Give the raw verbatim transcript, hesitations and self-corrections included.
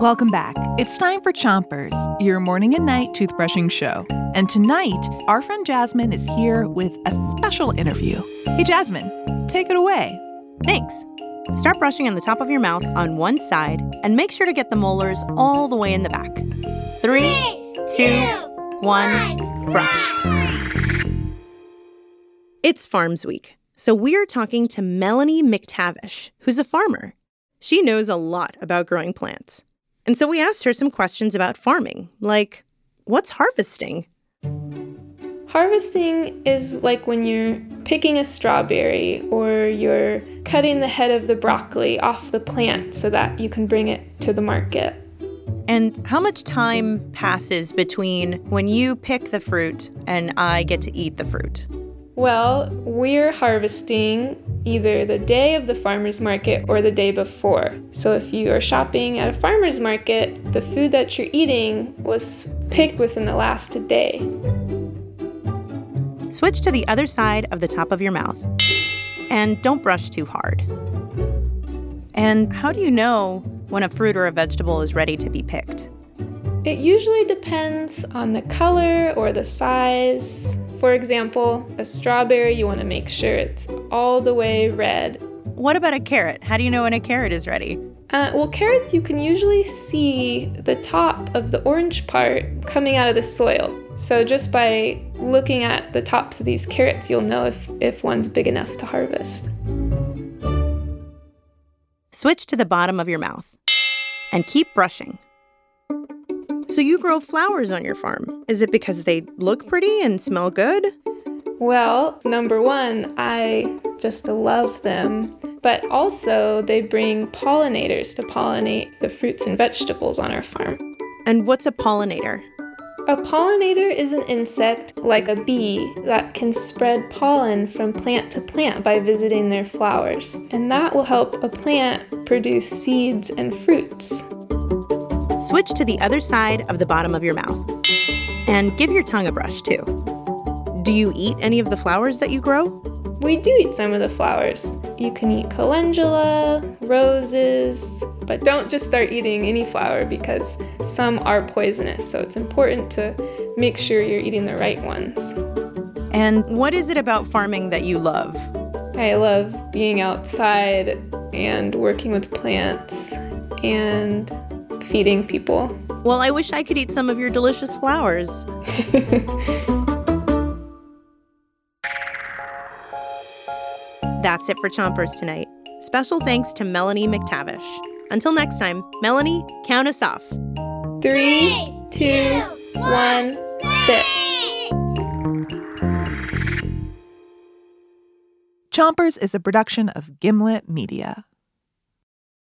Welcome back. It's time for Chompers, your morning and night toothbrushing show. And tonight, our friend Jasmine is here with a special interview. Hey, Jasmine, take it away. Thanks. Start brushing on the top of your mouth on one side and make sure to get the molars all the way in the back. Three, two, one, brush. It's Farms Week, so we are talking to Melanie McTavish, who's a farmer. She knows a lot about growing plants. And so we asked her some questions about farming, like, what's harvesting? Harvesting is like when you're picking a strawberry or you're cutting the head of the broccoli off the plant so that you can bring it to the market. And how much time passes between when you pick the fruit and I get to eat the fruit? Well, we're harvesting either the day of the farmer's market or the day before. So if you are shopping at a farmer's market, the food that you're eating was picked within the last day. Switch to the other side of the top of your mouth. And don't brush too hard. And how do you know when a fruit or a vegetable is ready to be picked? It usually depends on the color or the size. For example, a strawberry, you want to make sure it's all the way red. What about a carrot? How do you know when a carrot is ready? Uh, well, carrots, you can usually see the top of the orange part coming out of the soil. So just by looking at the tops of these carrots, you'll know if, if one's big enough to harvest. Switch to the bottom of your mouth and keep brushing. So you grow flowers on your farm. Is it because they look pretty and smell good? Well, number one, I just love them. But also, they bring pollinators to pollinate the fruits and vegetables on our farm. And what's a pollinator? A pollinator is an insect, like a bee, that can spread pollen from plant to plant by visiting their flowers. And that will help a plant produce seeds and fruits. Switch to the other side of the bottom of your mouth. And give your tongue a brush, too. Do you eat any of the flowers that you grow? We do eat some of the flowers. You can eat calendula, roses, but don't just start eating any flower because some are poisonous, so it's important to make sure you're eating the right ones. And what is it about farming that you love? I love being outside and working with plants and feeding people. Well, I wish I could eat some of your delicious flowers. That's it for Chompers tonight. Special thanks to Melanie McTavish. Until next time, Melanie, count us off. Three, two, one, spit. Chompers is a production of Gimlet Media.